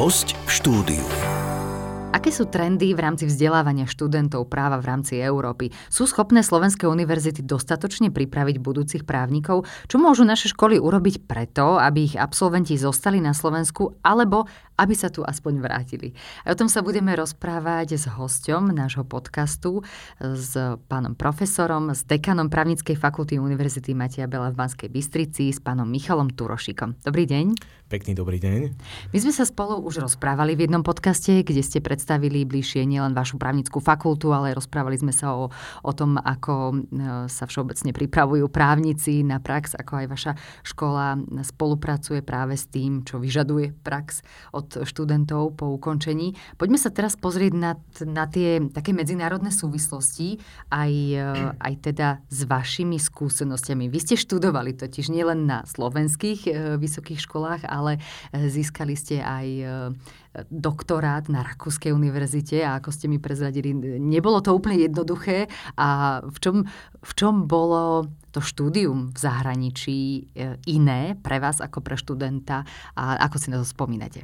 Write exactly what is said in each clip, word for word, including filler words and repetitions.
Hosť v štúdiu. Aké sú trendy v rámci vzdelávania študentov práva v rámci Európy? Sú schopné slovenské univerzity dostatočne pripraviť budúcich právnikov? Čo môžu naše školy urobiť preto, aby ich absolventi zostali na Slovensku, alebo aby sa tu aspoň vrátili? A o tom sa budeme rozprávať s hosťom nášho podcastu, s pánom profesorom, s dekanom Právnickej fakulty Univerzity Mateja Bela v Banskej Bystrici, s pánom Michalom Turošíkom. Dobrý deň. Pekný dobrý deň. My sme sa spolu už rozprávali v jednom podcaste, kde ste pred predstavili bližšie nielen vašu právnickú fakultu, ale rozprávali sme sa o, o tom, ako sa všeobecne pripravujú právnici na prax, ako aj vaša škola spolupracuje práve s tým, čo vyžaduje prax od študentov po ukončení. Poďme sa teraz pozrieť na, na tie také medzinárodné súvislosti, aj, aj teda s vašimi skúsenostiami. Vy ste študovali totiž nielen na slovenských vysokých školách, ale získali ste aj doktorát na Rakúskej univerzite a ako ste mi prezradili, nebolo to úplne jednoduché. A v čom, v čom bolo to štúdium v zahraničí iné pre vás ako pre študenta a ako si na to spomínate?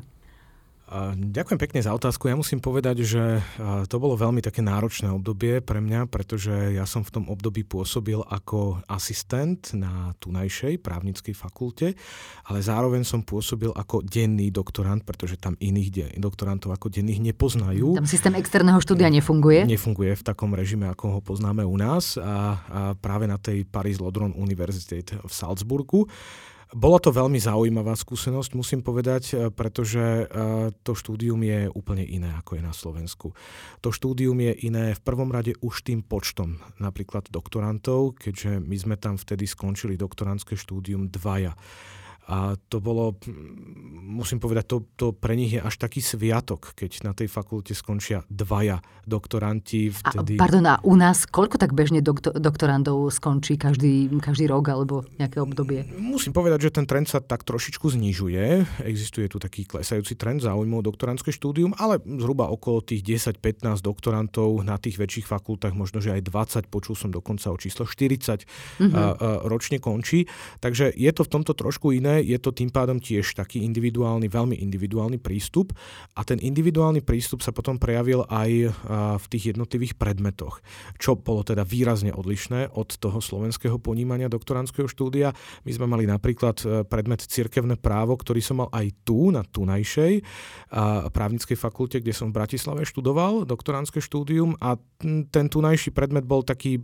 Ďakujem pekne za otázku. Ja musím povedať, že to bolo veľmi také náročné obdobie pre mňa, pretože ja som v tom období pôsobil ako asistent na tunajšej právnickej fakulte, ale zároveň som pôsobil ako denný doktorant, pretože tam iných doktorantov ako denných nepoznajú. Tam systém externého štúdia nefunguje? Nefunguje v takom režime, ako ho poznáme u nás, a, a práve na tej Paris-Lodron Univerzite v Salzburgu. Bola to veľmi zaujímavá skúsenosť, musím povedať, pretože to štúdium je úplne iné, ako je na Slovensku. To štúdium je iné v prvom rade už tým počtom, napríklad doktorantov, keďže my sme tam vtedy skončili doktorantské štúdium dvaja. A to bolo, musím povedať, to, to pre nich je až taký sviatok, keď na tej fakulte skončia dvaja doktoranti. Vtedy... A, pardon, a u nás koľko tak bežne doktor, doktorandov skončí každý, každý rok alebo nejaké obdobie? Musím povedať, že ten trend sa tak trošičku znižuje. Existuje tu taký klesajúci trend záujmu o doktorantské štúdium, ale zhruba okolo tých desať pätnásť doktorantov na tých väčších fakultách, možno že aj dvadsať, počul som dokonca o číslo štyridsať mm-hmm. ročne končí. Takže je to v tomto trošku iné. Je to tým pádom tiež taký individuálny, veľmi individuálny prístup a ten individuálny prístup sa potom prejavil aj v tých jednotlivých predmetoch, čo bolo teda výrazne odlišné od toho slovenského ponímania doktorandského štúdia. My sme mali napríklad predmet cirkevné právo, ktorý som mal aj tu, na tunajšej právnickej fakulte, kde som v Bratislave študoval doktorandské štúdium a ten tunajší predmet bol taký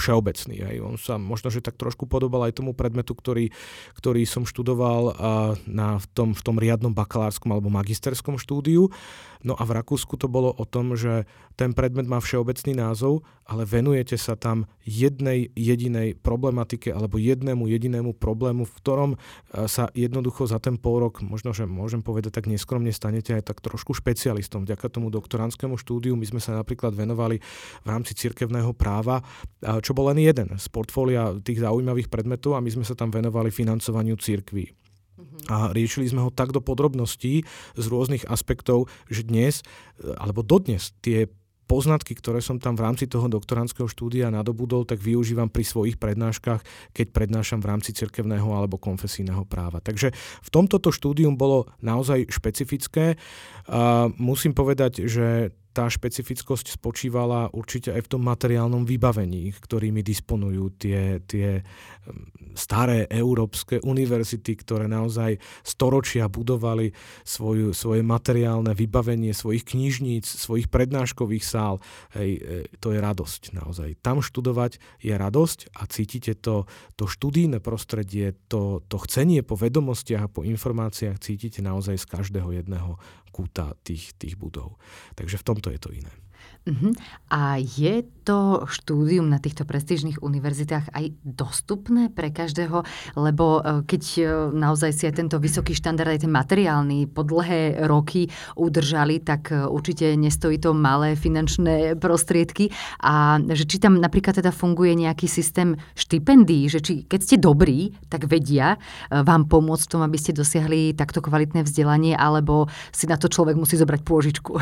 všeobecný. Aj. On sa možno, že tak trošku podobal aj tomu predmetu, ktorý, ktorý som študoval študoval na, v, tom, v tom riadnom bakalárskom alebo magisterskom štúdiu. No a v Rakúsku to bolo o tom, že ten predmet má všeobecný názov, ale venujete sa tam jednej jedinej problematike alebo jednému jedinému problému, v ktorom sa jednoducho za ten pol rok, možno, že môžem povedať, tak neskromne stanete aj tak trošku špecialistom. Vďaka tomu doktorandskému štúdiu my sme sa napríklad venovali v rámci cirkevného práva, čo bol len jeden z portfólia tých zaujímavých predmetov a my sme sa tam venovali financovaniu cirkvi. A riešili sme ho tak do podrobností z rôznych aspektov, že dnes, alebo dodnes tie poznatky, ktoré som tam v rámci toho doktorandského štúdia nadobudol, tak využívam pri svojich prednáškach, keď prednášam v rámci cirkevného alebo konfesijného práva. Takže v tomto štúdium bolo naozaj špecifické. A musím povedať, že tá špecifickosť spočívala určite aj v tom materiálnom vybavení, ktorými disponujú tie, tie staré európske univerzity, ktoré naozaj storočia budovali svoju, svoje materiálne vybavenie svojich knižníc, svojich prednáškových sál. Hej, to je radosť naozaj. Tam študovať je radosť a cítite to, to študijné prostredie, to, to chcenie po vedomostiach a po informáciách cítite naozaj z každého jedného kúta tých, tých budov. Takže v tom to je to iné. Uh-huh. A je to štúdium na týchto prestížnych univerzitách aj dostupné pre každého? Lebo keď naozaj si aj tento vysoký štandard, aj ten materiálny po dlhé roky udržali, tak určite nestojí to malé finančné prostriedky. A že či tam napríklad teda funguje nejaký systém štipendií, že či keď ste dobrí, tak vedia vám pomôcť v tom, aby ste dosiahli takto kvalitné vzdelanie, alebo si na to človek musí zobrať pôžičku?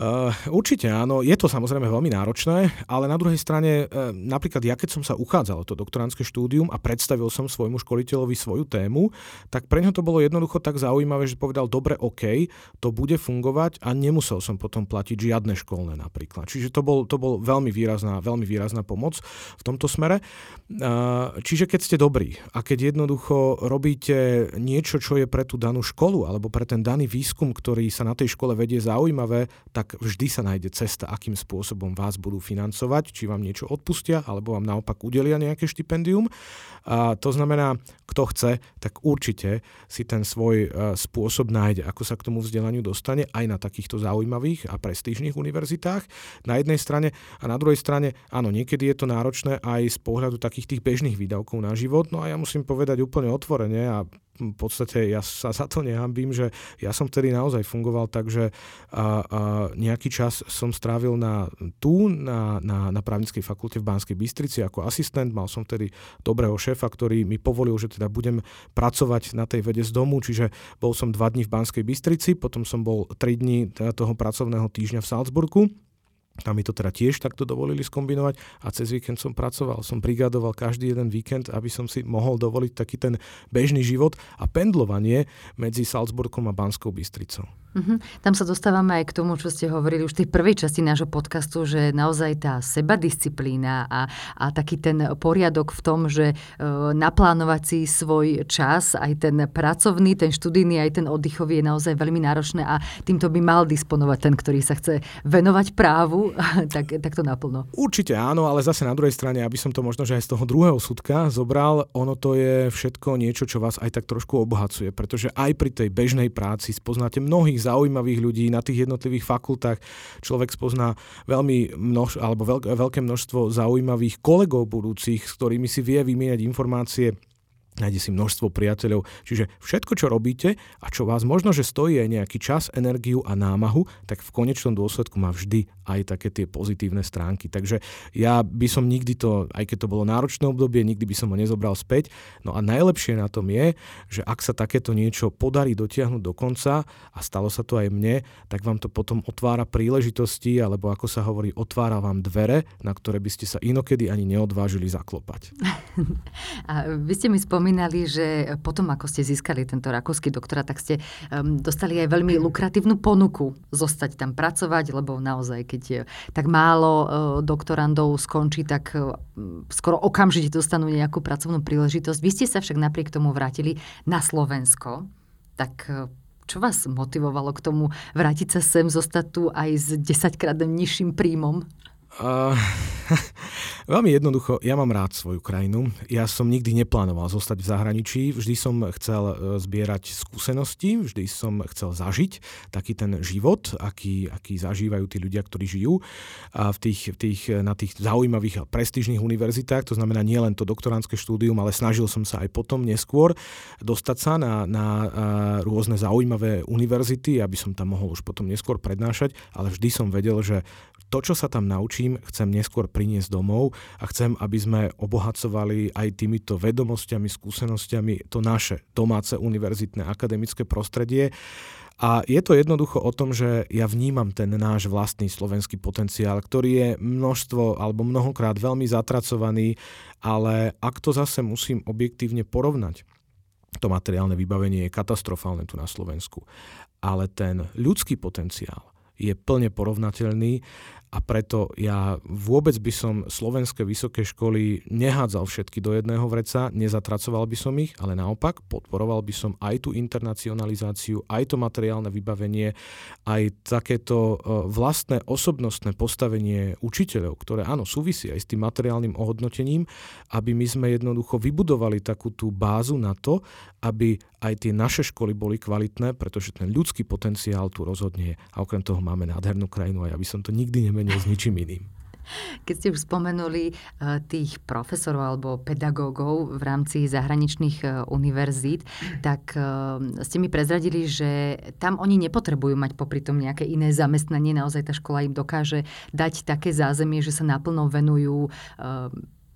Uh, určite áno, je to samozrejme veľmi náročné, ale na druhej strane, uh, napríklad ja keď som sa uchádzal o to doktorantské štúdium a predstavil som svojmu školiteľovi svoju tému, tak pre ňo to bolo jednoducho tak zaujímavé, že povedal, dobre, OK, to bude fungovať a nemusel som potom platiť žiadne školné napríklad. Čiže to bol, to bol veľmi, výrazná, veľmi výrazná pomoc v tomto smere. Uh, čiže keď ste dobrí a keď jednoducho robíte niečo, čo je pre tú danú školu alebo pre ten daný výskum, ktorý sa na tej škole vedie zaujímavé, tak vždy sa nájde cesta, akým spôsobom vás budú financovať, či vám niečo odpustia, alebo vám naopak udelia nejaké štipendium. A to znamená, kto chce, tak určite si ten svoj spôsob nájde, ako sa k tomu vzdelaniu dostane, aj na takýchto zaujímavých a prestížnych univerzitách na jednej strane. A na druhej strane, áno, niekedy je to náročné aj z pohľadu takých tých bežných výdavkov na život. No a ja musím povedať úplne otvorene a v podstate ja sa za to nehambím, že ja som vtedy naozaj fungoval, takže a, a nejaký čas som strávil na, tu, na, na, na právnickej fakulte v Banskej Bystrici ako asistent. Mal som vtedy dobrého šéfa, ktorý mi povolil, že teda budem pracovať na tej vede z domu, čiže bol som dva dni v Banskej Bystrici, potom som bol tri dni toho pracovného týždňa v Salzburgu. Tam mi to teda tiež takto dovolili skombinovať a cez víkend som pracoval, som brigádoval každý jeden víkend, aby som si mohol dovoliť taký ten bežný život a pendlovanie medzi Salzburgom a Banskou Bystricou. Uh-huh. Tam sa dostávame aj k tomu, čo ste hovorili už v tej prvej časti nášho podcastu, že naozaj tá sebadisciplína a, a taký ten poriadok v tom, že e, naplánovať si svoj čas, aj ten pracovný, ten študijný, aj ten oddychový je naozaj veľmi náročné a týmto by mal disponovať ten, ktorý sa chce venovať právu, tak, tak to naplno. Určite áno, ale zase na druhej strane, aby som to možno že aj z toho druhého súdka zobral, ono to je všetko niečo, čo vás aj tak trošku obohacuje, pretože aj pri tej bežnej práci spoznáte mnohých zaujímavých ľudí na tých jednotlivých fakultách. Človek spozná veľmi množ, alebo veľk, veľké množstvo zaujímavých kolegov budúcich, s ktorými si vie vymieňať informácie. Nájde si množstvo priateľov. Čiže všetko, čo robíte a čo vás možno, že stojí aj nejaký čas, energiu a námahu, tak v konečnom dôsledku má vždy aj také tie pozitívne stránky. Takže ja by som nikdy to, aj keď to bolo náročné obdobie, nikdy by som ho nezobral späť. No a najlepšie na tom je, že ak sa takéto niečo podarí dotiahnuť do konca a stalo sa to aj mne, tak vám to potom otvára príležitosti, alebo ako sa hovorí, otvára vám dvere, na ktoré by ste sa inokedy ani neodvážili zaklopať. A vy ste mi spom- Spomínali, že potom, ako ste získali tento rakúsky doktorát, tak ste um, dostali aj veľmi lukratívnu ponuku zostať tam pracovať, lebo naozaj, keď je, tak málo uh, doktorandov skončí, tak uh, skoro okamžite dostanú nejakú pracovnú príležitosť. Vy ste sa však napriek tomu vrátili na Slovensko, tak uh, čo vás motivovalo k tomu vrátiť sa sem, zostať tu aj s desaťkrát nižším príjmom? Uh, veľmi jednoducho, ja mám rád svoju krajinu. Ja som nikdy neplánoval zostať v zahraničí. Vždy som chcel zbierať skúsenosti, vždy som chcel zažiť taký ten život, aký, aký zažívajú tí ľudia, ktorí žijú v tých, v tých, na tých zaujímavých a prestížnych univerzitách. To znamená nielen to doktorantské štúdium, ale snažil som sa aj potom neskôr dostať sa na, na rôzne zaujímavé univerzity, aby som tam mohol už potom neskôr prednášať, ale vždy som vedel, že to, čo sa tam naučím, chcem neskôr priniesť domov a chcem, aby sme obohacovali aj týmito vedomosťami, skúsenosťami to naše domáce univerzitné akademické prostredie. A je to jednoducho o tom, že ja vnímam ten náš vlastný slovenský potenciál, ktorý je množstvo alebo mnohokrát veľmi zatracovaný, ale ak to zase musím objektívne porovnať, to materiálne vybavenie je katastrofálne tu na Slovensku, ale ten ľudský potenciál je plne porovnateľný a preto ja vôbec by som slovenské vysoké školy nehádzal všetky do jedného vreca, nezatracoval by som ich, ale naopak podporoval by som aj tú internacionalizáciu, aj to materiálne vybavenie, aj takéto vlastné osobnostné postavenie učiteľov, ktoré áno súvisí aj s tým materiálnym ohodnotením, aby my sme jednoducho vybudovali takú tú bázu na to, aby aj tie naše školy boli kvalitné, pretože ten ľudský potenciál tu rozhodne je. A okrem toho máme nádhernú krajinu a ja by som to nikdy nemenil s ničím iným. Keď ste už spomenuli tých profesorov alebo pedagógov v rámci zahraničných univerzít, tak ste mi prezradili, že tam oni nepotrebujú mať popri tom nejaké iné zamestnanie. Naozaj tá škola im dokáže dať také zázemie, že sa naplno venujú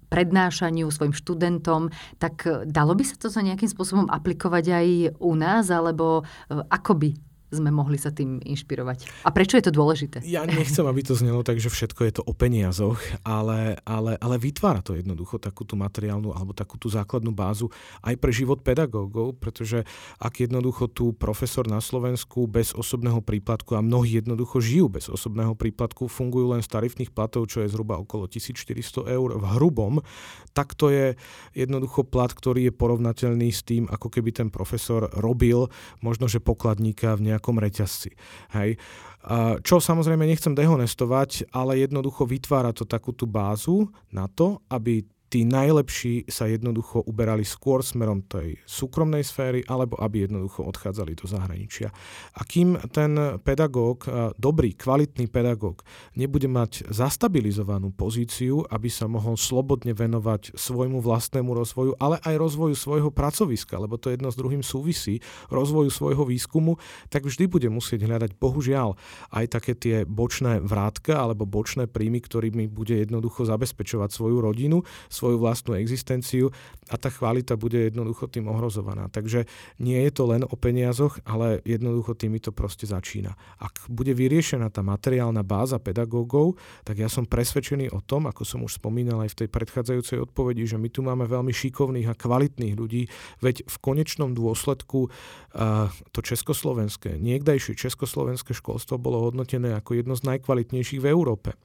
prednášaniu svojim študentom, tak dalo by sa to so nejakým spôsobom aplikovať aj u nás, alebo ako by sme mohli sa tým inšpirovať. A prečo je to dôležité? Ja nechcem, aby to znelo tak, že všetko je to o peniazoch, ale, ale, ale vytvára to jednoducho takúto materiálnu alebo takúto základnú bázu aj pre život pedagógov, pretože ak jednoducho tu profesor na Slovensku bez osobného príplatku, a mnohí jednoducho žijú bez osobného príplatku, fungujú len z tarifných platov, čo je zhruba okolo tisícštyristo eur v hrubom, tak to je jednoducho plat, ktorý je porovnateľný s tým, ako keby ten profesor robil možno, že pokladníka v nejakom reťazci. Hej. Čo samozrejme nechcem dehonestovať, ale jednoducho vytvára to takúto bázu na to, aby tí najlepší sa jednoducho uberali skôr smerom tej súkromnej sféry, alebo aby jednoducho odchádzali do zahraničia. A kým ten pedagóg, dobrý, kvalitný pedagóg, nebude mať zastabilizovanú pozíciu, aby sa mohol slobodne venovať svojmu vlastnému rozvoju, ale aj rozvoju svojho pracoviska, lebo to jedno s druhým súvisí, rozvoju svojho výskumu, tak vždy bude musieť hľadať, bohužiaľ, aj také tie bočné vrátka alebo bočné príjmy, ktorými bude jednoducho zabezpečovať svoju rodinu, svoju vlastnú existenciu, a tá kvalita bude jednoducho tým ohrozovaná. Takže nie je to len o peniazoch, ale jednoducho tými to proste začína. Ak bude vyriešená tá materiálna báza pedagógov, tak ja som presvedčený o tom, ako som už spomínal aj v tej predchádzajúcej odpovedi, že my tu máme veľmi šikovných a kvalitných ľudí, veď v konečnom dôsledku uh, to československé, niekdajšie československé školstvo bolo hodnotené ako jedno z najkvalitnejších v Európe.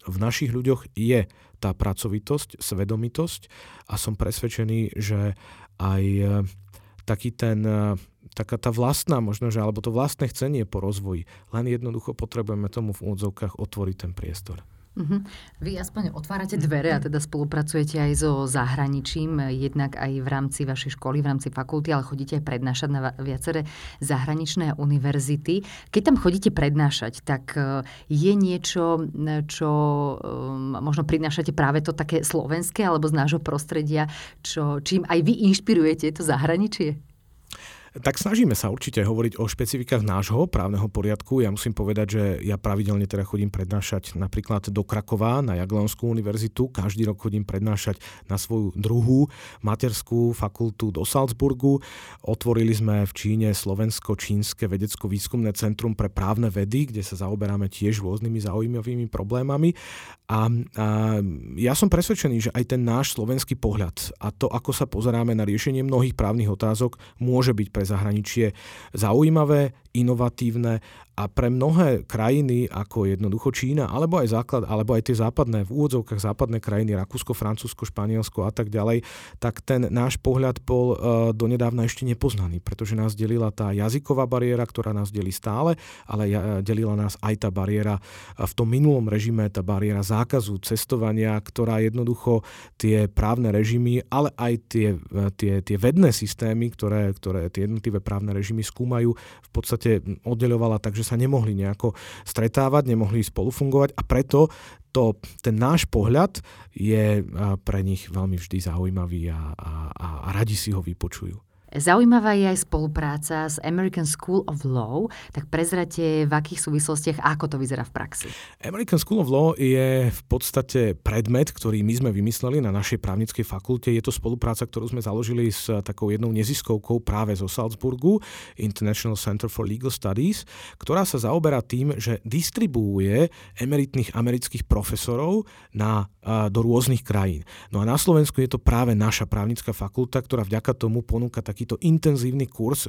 V našich ľuďoch je tá pracovitosť, svedomitosť, a som presvedčený, že aj taký ten, taká tá vlastná možnosť, alebo to vlastné chcenie po rozvoji, len jednoducho potrebujeme tomu v úvodzovkách otvoriť ten priestor. Uh-huh. Vy aspoň otvárate dvere a teda spolupracujete aj so zahraničím, jednak aj v rámci vašej školy, v rámci fakulty, ale chodíte aj prednášať na viaceré zahraničné univerzity. Keď tam chodíte prednášať, tak je niečo, čo um, možno prinášate práve to také slovenské alebo z nášho prostredia, čo, čím aj vy inšpirujete to zahraničie? Tak snažíme sa určite hovoriť o špecifikách nášho právneho poriadku. Ja musím povedať, že ja pravidelne teda chodím prednášať napríklad do Krakova na Jagiellonskú univerzitu. Každý rok chodím prednášať na svoju druhú materskú fakultu do Salzburgu. Otvorili sme v Číne slovensko-čínske vedecko-výskumné centrum pre právne vedy, kde sa zaoberáme tiež rôznymi zaujímavými problémami. A, a ja som presvedčený, že aj ten náš slovenský pohľad a to, ako sa pozeráme na riešenie mnohých právnych otázok, môže byť pre zahraničie zaujímavé, inovatívne a pre mnohé krajiny, ako jednoducho Čína, alebo aj základ, alebo aj tie západné, v úvodzovkách západné krajiny, Rakúsko, Francúzsko, Španielsko a tak ďalej, tak ten náš pohľad bol e, donedávna ešte nepoznaný, pretože nás delila tá jazyková bariéra, ktorá nás delí stále, ale ja, delila nás aj tá bariéra v tom minulom režime, tá bariéra zákazu cestovania, ktorá jednoducho tie právne režimy, ale aj tie, tie, tie vedné systémy, ktoré, ktoré tie jednotlivé právne režimy skúmajú, v podstate oddeľovala, takže sa nemohli nejako stretávať, nemohli spolufungovať, a preto to, ten náš pohľad je pre nich veľmi vždy zaujímavý a, a, a radi si ho vypočujú. Zaujímavá je aj spolupráca s American School of Law, tak prezrate, v akých súvislostiach, ako to vyzerá v praxi. American School of Law je v podstate predmet, ktorý my sme vymysleli na našej právnickej fakulte. Je to spolupráca, ktorú sme založili s takou jednou neziskovkou práve zo Salzburgu, International Center for Legal Studies, ktorá sa zaoberá tým, že distribuuje emeritných amerických profesorov na, do rôznych krajín. No a na Slovensku je to práve naša právnická fakulta, ktorá vďaka tomu ponúka taký takýto intenzívny kurz uh,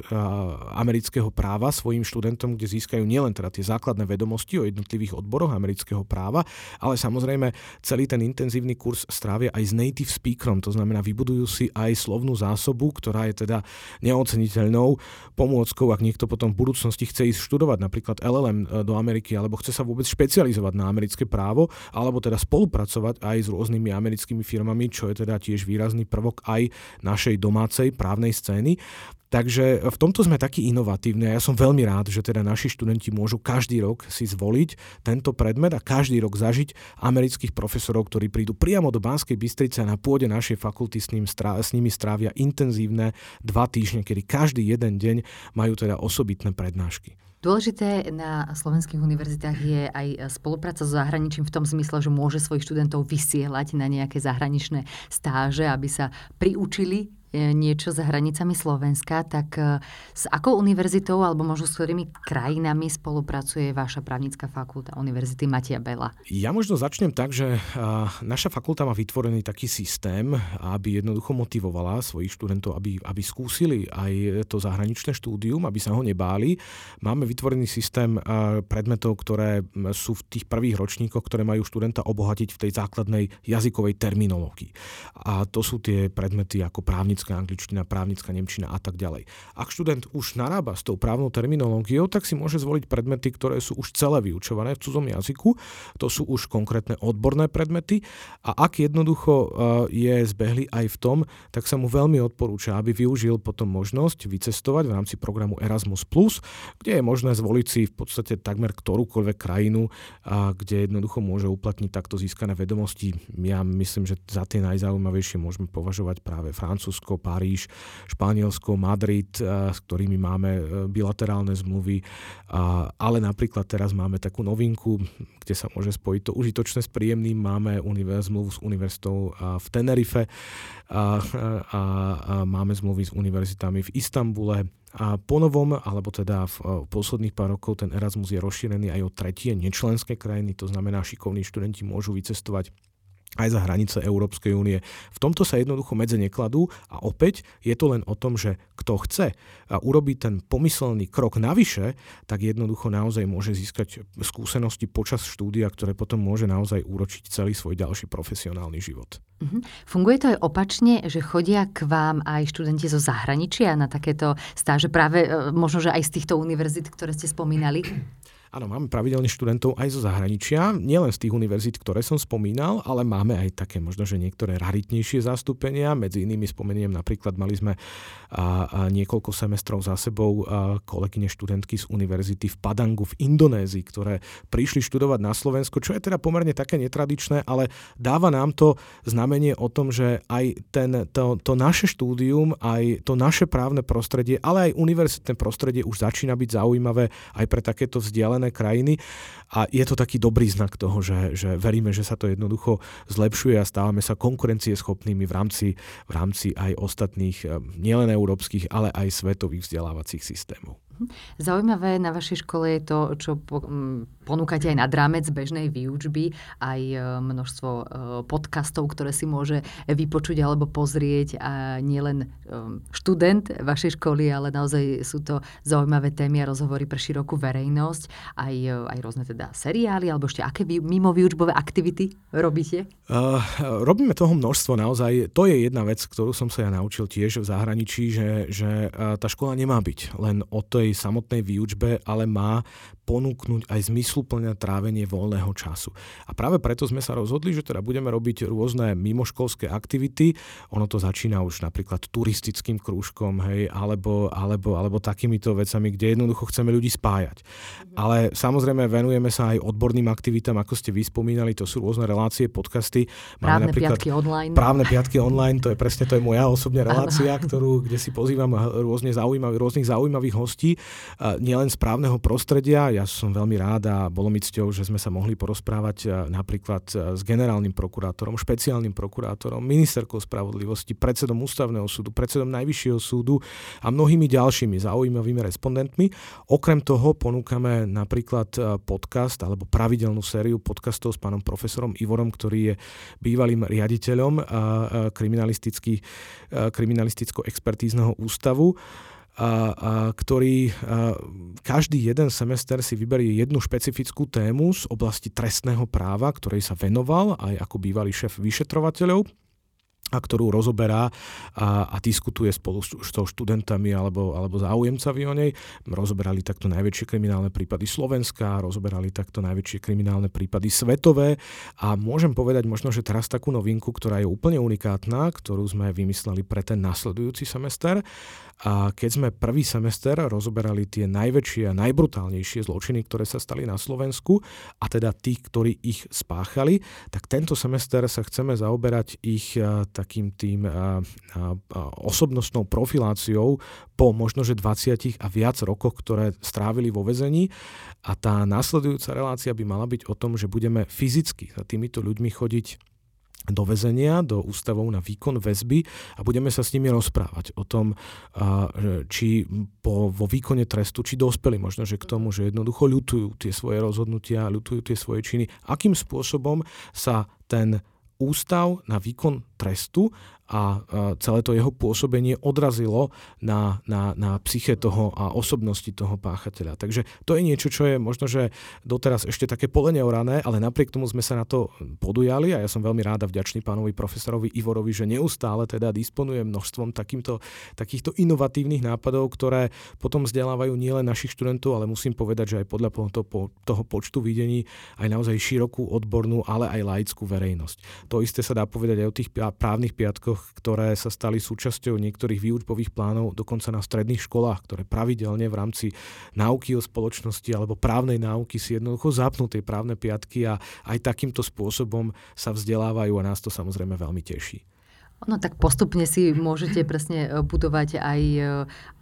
amerického práva svojim študentom, kde získajú nielen teda tie základné vedomosti o jednotlivých odboroch amerického práva, ale samozrejme celý ten intenzívny kurz strávia aj s native speakerom, to znamená vybudujú si aj slovnú zásobu, ktorá je teda neoceniteľnou pomôckou, ak niekto potom v budúcnosti chce ísť študovať napríklad el el em do Ameriky, alebo chce sa vôbec špecializovať na americké právo, alebo teda spolupracovať aj s rôznymi americkými firmami, čo je teda tiež výrazný prvok aj našej domácej právnej scény. Takže v tomto sme takí inovatívni a ja som veľmi rád, že teda naši študenti môžu každý rok si zvoliť tento predmet a každý rok zažiť amerických profesorov, ktorí prídu priamo do Banskej Bystrice a na pôde našej fakulty s, ním strá, s nimi strávia intenzívne dva týždne, kedy každý jeden deň majú teda osobitné prednášky. Dôležité na slovenských univerzitách je aj spolupráca so zahraničím v tom zmysle, že môže svojich študentov vysielať na nejaké zahraničné stáže, aby sa priučili niečo za hranicami Slovenska, tak s akou univerzitou alebo možno s ktorými krajinami spolupracuje vaša právnická fakulta Univerzity Mateja Bela? Ja možno začnem tak, že naša fakulta má vytvorený taký systém, aby jednoducho motivovala svojich študentov, aby, aby skúsili aj to zahraničné štúdium, aby sa ho nebáli. Máme vytvorený systém predmetov, ktoré sú v tých prvých ročníkoch, ktoré majú študenta obohatiť v tej základnej jazykovej terminológii. A to sú tie predmety ako právnická angličtina, právnická nemčina a tak ďalej. Ak študent už narába s tou právnou terminológiou, tak si môže zvoliť predmety, ktoré sú už celé vyučované v cudzom jazyku. To sú už konkrétne odborné predmety a ak jednoducho je zbehlý aj v tom, tak sa mu veľmi odporúča, aby využil potom možnosť vycestovať v rámci programu Erasmus plus, kde je možné zvoliť si v podstate takmer ktorúkoľvek krajinu, kde jednoducho môže uplatniť takto získané vedomosti. Ja myslím, že za tie najzaujímavejšie môžeme považovať práve Francúzsko, Paríž, Španielsko, Madrid, s ktorými máme bilaterálne zmluvy, ale napríklad teraz máme takú novinku, kde sa môže spojiť to užitočné s príjemným. Máme zmluvu s univerzitou v Tenerife a máme zmluvy s univerzitami v Istanbule. A ponovom, alebo teda v posledných pár rokov ten Erasmus je rozšírený aj o tretie nečlenské krajiny, to znamená, šikovní študenti môžu vycestovať aj za hranice Európskej únie. V tomto sa jednoducho medze nekladú a opäť je to len o tom, že kto chce a urobí ten pomyselný krok navyše, tak jednoducho naozaj môže získať skúsenosti počas štúdia, ktoré potom môže naozaj úročiť celý svoj ďalší profesionálny život. Mhm. Funguje to aj opačne, že chodia k vám aj študenti zo zahraničia na takéto stáže práve možno, že aj z týchto univerzít, ktoré ste spomínali? Áno, máme pravidelne študentov aj zo zahraničia, nielen z tých univerzít, ktoré som spomínal, ale máme aj také možno, že niektoré raritnejšie zastúpenia. Medzi inými spomeniem napríklad mali sme a, a niekoľko semestrov za sebou a, kolegyne študentky z univerzity v Padangu v Indonézii, ktoré prišli študovať na Slovensko, čo je teda pomerne také netradičné, ale dáva nám to znamenie o tom, že aj ten, to, to naše štúdium, aj to naše právne prostredie, ale aj univerzitné prostredie už začína byť zaujímavé aj pre takéto vzdialené krajiny a je to taký dobrý znak toho, že, že veríme, že sa to jednoducho zlepšuje a stávame sa konkurencieschopnými v rámci, v rámci aj ostatných, nielen európskych, ale aj svetových vzdelávacích systémov. Zaujímavé na vašej škole je to, čo ponúkate aj nad rámec bežnej výučby, aj množstvo podcastov, ktoré si môže vypočuť alebo pozrieť a nielen študent vašej školy, ale naozaj sú to zaujímavé témy a rozhovory pre širokú verejnosť, aj, aj rôzne teda seriály, alebo ešte aké mimovýučbové aktivity robíte? Uh, robíme toho množstvo naozaj. To je jedna vec, ktorú som sa ja naučil tiež v zahraničí, že, že tá škola nemá byť len o to tej samotnej výučbe, ale má ponúknuť aj zmysluplné trávenie voľného času. A práve preto sme sa rozhodli, že teda budeme robiť rôzne mimoškolské aktivity. Ono to začína už napríklad turistickým krúžkom, hej, alebo, alebo, alebo takýmito vecami, kde jednoducho chceme ľudí spájať. Ale samozrejme venujeme sa aj odborným aktivitám, ako ste vy spomínali, to sú rôzne relácie, podcasty. Máme právne piatky online. Právne piatky online, to je presne to je moja osobná relácia, ktorú, kde si pozývam rôzne zaujímavých, rôznych zaujímavých hostí. Nielen z právneho prostredia. Ja som veľmi rád a bolo mi cťou, že sme sa mohli porozprávať napríklad s generálnym prokurátorom, špeciálnym prokurátorom, ministerkou spravodlivosti, predsedom Ústavného súdu, predsedom Najvyššieho súdu a mnohými ďalšími zaujímavými respondentmi. Okrem toho ponúkame napríklad podcast alebo pravidelnú sériu podcastov s pánom profesorom Ivorom, ktorý je bývalým riaditeľom kriminalisticko-expertízneho ústavu, A, a, ktorý a, každý jeden semester si vyberie jednu špecifickú tému z oblasti trestného práva, ktorej sa venoval aj ako bývalý šéf vyšetrovateľov a ktorú rozoberá a, a diskutuje spolu s, s študentami alebo, alebo záujemcami o nej. Rozoberali takto najväčšie kriminálne prípady Slovenska, rozoberali takto najväčšie kriminálne prípady svetové a môžem povedať možno, že teraz takú novinku, ktorá je úplne unikátna, ktorú sme vymysleli pre ten nasledujúci semester. A keď sme prvý semester rozoberali tie najväčšie a najbrutálnejšie zločiny, ktoré sa stali na Slovensku a teda tých, ktorí ich spáchali, tak tento semester sa chceme zaoberať ich takým tým a, a, a osobnostnou profiláciou po možno, že dvadsiatich a viac rokoch, ktoré strávili vo väzení. A tá nasledujúca relácia by mala byť o tom, že budeme fyzicky za týmito ľuďmi chodiť do väzenia, do ústavov na výkon väzby a budeme sa s nimi rozprávať o tom, či po, vo výkone trestu, či dospeli možno, že k tomu, že jednoducho ľutujú tie svoje rozhodnutia, ľutujú tie svoje činy. Akým spôsobom sa ten ústav na výkon trestu a celé to jeho pôsobenie odrazilo na, na, na psyche toho a osobnosti toho páchateľa. Takže to je niečo, čo je možno, že doteraz ešte také poleňorané, ale napriek tomu sme sa na to podujali a ja som veľmi rád a vďačný pánovi profesorovi Ivorovi, že neustále teda disponuje množstvom takýmto, takýchto inovatívnych nápadov, ktoré potom vzdelávajú nielen našich študentov, ale musím povedať, že aj podľa toho, toho počtu videní aj naozaj širokú odbornú, ale aj laickú verejnosť. To isté sa dá povedať aj o tých právnych piatkoch, ktoré sa stali súčasťou niektorých výučbových plánov dokonca na stredných školách, ktoré pravidelne v rámci náuky o spoločnosti alebo právnej náuky si jednoducho zapnú tie právne piatky a aj takýmto spôsobom sa vzdelávajú a nás to samozrejme veľmi teší. No tak postupne si môžete presne budovať aj,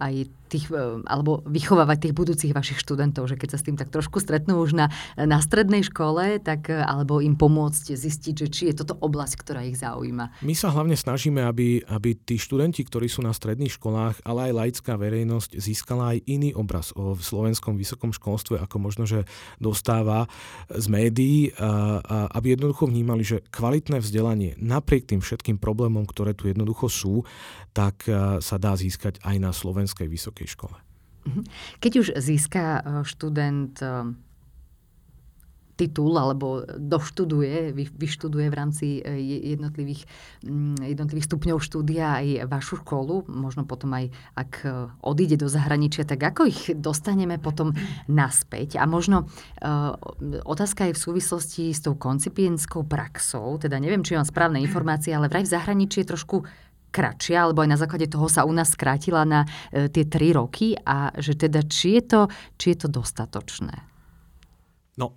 aj tých, alebo vychovávať tých budúcich vašich študentov, že keď sa s tým tak trošku stretnú už na, na strednej škole, tak alebo im pomôcť zistiť, že či je toto oblasť, ktorá ich zaujíma. My sa hlavne snažíme, aby, aby tí študenti, ktorí sú na stredných školách, ale aj laická verejnosť získala aj iný obraz o slovenskom vysokom školstve, ako možno, že dostáva z médií, a, a, aby jednoducho vnímali, že kvalitné vzdelanie napriek tým všetkým problémom, ktoré tu jednoducho sú, tak sa dá získať aj na slovenskej vysokej škole. Keď už získa študent titul alebo doštuduje, vyštuduje v rámci jednotlivých, jednotlivých stupňov štúdia aj vašu školu, možno potom aj ak odíde do zahraničia, tak ako ich dostaneme potom naspäť? A možno uh, otázka je v súvislosti s tou koncipientskou praxou, teda neviem, či mám správne informácie, ale vraj v zahraničí je trošku kratšia, alebo aj na základe toho sa u nás skrátila na uh, tie tri roky a že teda či je to, či je to dostatočné? No,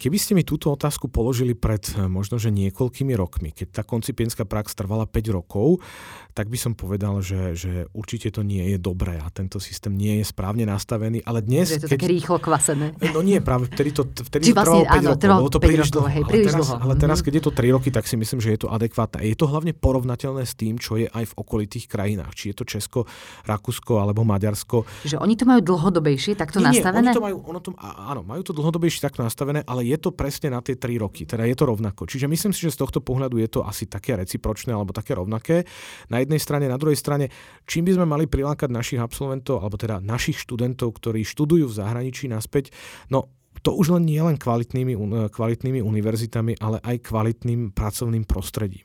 keby ste mi túto otázku položili pred možno, že niekoľkými rokmi, keď tá koncipientská prax trvala päť rokov, tak by som povedal, že, že určite to nie je dobré a tento systém nie je správne nastavený, ale dnes... Je to keď... také rýchlo kvasené. No nie, práve vtedy to, vtedy to vlastne, trvalo áno, päť rokov, bolo to príliš dlho, hej, príliš ale, teraz, dlho. Ale teraz, keď je to tri roky, tak si myslím, že je to adekvátne. Je to hlavne porovnateľné s tým, čo je aj v okolitých krajinách, či je to Česko, Rakúsko alebo Maďarsko. Že oni to majú dlhodobejšie takto nie, nastavené? Nie, oni to majú, ono to, áno, majú to dlhodobejšie takto nastavené, ale je to presne na tie tri roky. Teda je to rovnako. Čiže myslím si, že z tohto pohľadu je to asi také recipročné alebo také rovnaké. Na jednej strane, na druhej strane, čím by sme mali prilákať našich absolventov alebo teda našich študentov, ktorí študujú v zahraničí naspäť, no to už len nie len kvalitnými, kvalitnými univerzitami, ale aj kvalitným pracovným prostredím.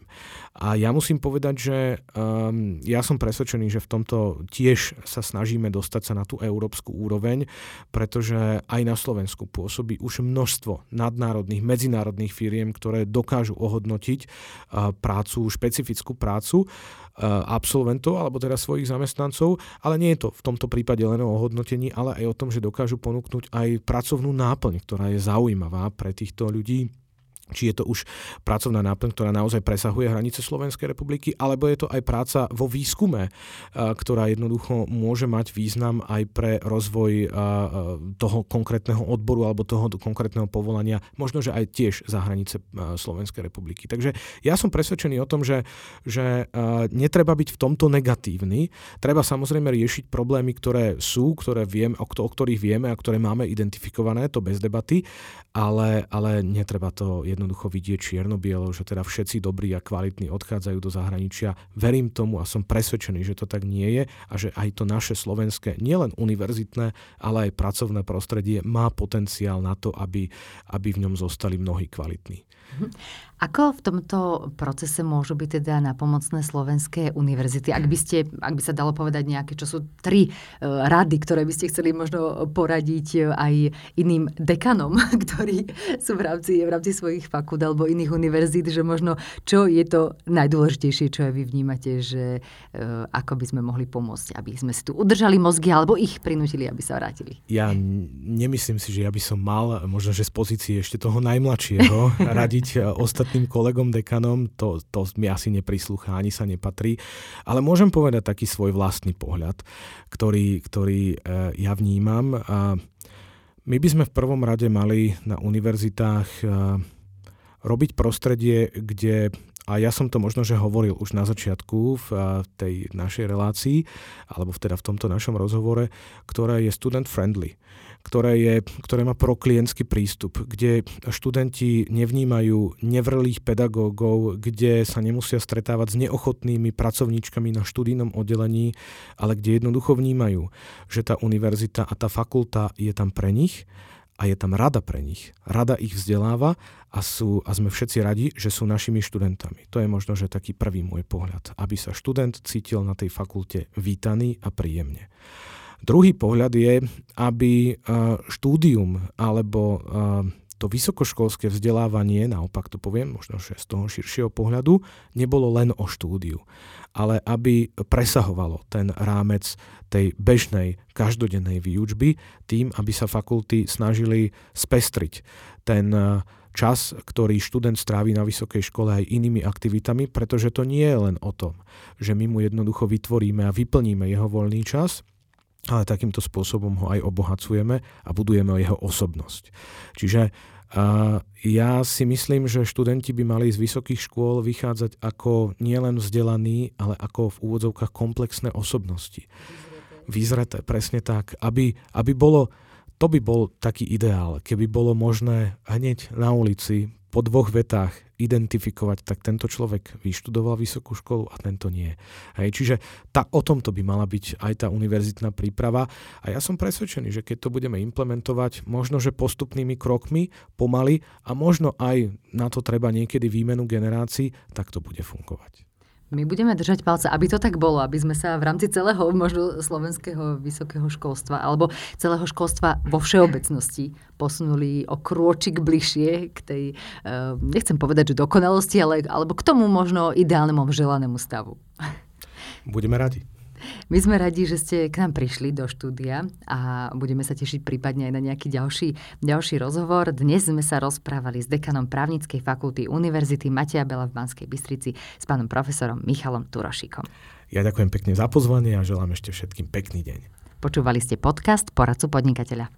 A ja musím povedať, že um, ja som presvedčený, že v tomto tiež sa snažíme dostať sa na tú európsku úroveň, pretože aj na Slovensku pôsobí už množstvo nadnárodných, medzinárodných firiem, ktoré dokážu ohodnotiť uh, prácu, špecifickú prácu uh, absolventov, alebo teda svojich zamestnancov, ale nie je to v tomto prípade len o ohodnotení, ale aj o tom, že dokážu ponúknuť aj pracovnú náplň, ktorá je zaujímavá pre týchto ľudí. Či je to už pracovná náplň, ktorá naozaj presahuje hranice Slovenskej republiky, alebo je to aj práca vo výskume, ktorá jednoducho môže mať význam aj pre rozvoj toho konkrétneho odboru alebo toho konkrétneho povolania, možno, že aj tiež za hranice Slovenskej republiky. Takže ja som presvedčený o tom, že, že netreba byť v tomto negatívny. Treba samozrejme riešiť problémy, ktoré sú, ktoré viem, o ktorých vieme a ktoré máme identifikované, to bez debaty, ale, ale netreba to jednoducho jednoducho vidieť čierno-bielo, že teda všetci dobrí a kvalitní odchádzajú do zahraničia. Verím tomu a som presvedčený, že to tak nie je a že aj to naše slovenské, nielen univerzitné, ale aj pracovné prostredie má potenciál na to, aby, aby v ňom zostali mnohí kvalitní. Ako v tomto procese môžu byť teda napomocné slovenské univerzity? Ak by, ste, ak by sa dalo povedať nejaké, čo sú tri rady, ktoré by ste chceli možno poradiť aj iným dekanom, ktorí sú v rámci, v rámci svojich fakult alebo iných univerzít, že možno čo je to najdôležitejšie, čo aj vy vnímate, že ako by sme mohli pomôcť, aby sme si tu udržali mozgy alebo ich prinútili, aby sa vrátili? Ja nemyslím si, že ja by som mal, možno, že z pozície ešte toho najmladšieho radiť ostatným kolegom dekanom, to, to mi asi neprislúcha, ani sa nepatrí. Ale môžem povedať taký svoj vlastný pohľad, ktorý, ktorý ja vnímam. My by sme v prvom rade mali na univerzitách robiť prostredie, kde, a ja som to možno, že hovoril už na začiatku v tej našej relácii, alebo teda v tomto našom rozhovore, ktoré je student-friendly, ktoré, je, ktoré má proklientský prístup, kde študenti nevnímajú nevrlých pedagógov, kde sa nemusia stretávať s neochotnými pracovníčkami na študijnom oddelení, ale kde jednoducho vnímajú, že tá univerzita a tá fakulta je tam pre nich a je tam rada pre nich. Rada ich vzdeláva a, sú, a sme všetci radi, že sú našimi študentami. To je možno, že taký prvý môj pohľad, aby sa študent cítil na tej fakulte vítaný a príjemne. Druhý pohľad je, aby štúdium alebo to vysokoškolské vzdelávanie, naopak to poviem, možno že z toho širšieho pohľadu, nebolo len o štúdiu, ale aby presahovalo ten rámec tej bežnej, každodennej výučby tým, aby sa fakulty snažili spestriť ten čas, ktorý študent strávi na vysokej škole aj inými aktivitami, pretože to nie je len o tom, že my mu jednoducho vytvoríme a vyplníme jeho voľný čas, ale takýmto spôsobom ho aj obohacujeme a budujeme jeho osobnosť. Čiže uh, ja si myslím, že študenti by mali z vysokých škôl vychádzať ako nielen vzdelaní, ale ako v úvodzovkách komplexné osobnosti. Vyzreté, presne tak. Aby, aby bolo, to by bol taký ideál, keby bolo možné hneď na ulici po dvoch vetách identifikovať, tak tento človek vyštudoval vysokú školu a tento nie. Hej, čiže tá, o tomto by mala byť aj tá univerzitná príprava. A ja som presvedčený, že keď to budeme implementovať, možno, že postupnými krokmi, pomaly a možno aj na to treba niekedy výmenu generácií, tak to bude fungovať. My budeme držať palce, aby to tak bolo, aby sme sa v rámci celého možno slovenského vysokého školstva alebo celého školstva vo všeobecnosti posunuli o krôčik bližšie k tej, nechcem povedať, že dokonalosti, ale, alebo k tomu možno ideálnemu, želanému stavu. Budeme radi. My sme radi, že ste k nám prišli do štúdia a budeme sa tešiť prípadne aj na nejaký ďalší, ďalší rozhovor. Dnes sme sa rozprávali s dekanom Právnickej fakulty Univerzity Mateja Bela v Banskej Bystrici s pánom profesorom Michalom Turošíkom. Ja ďakujem pekne za pozvanie a želám ešte všetkým pekný deň. Počúvali ste podcast Poradcu podnikateľa.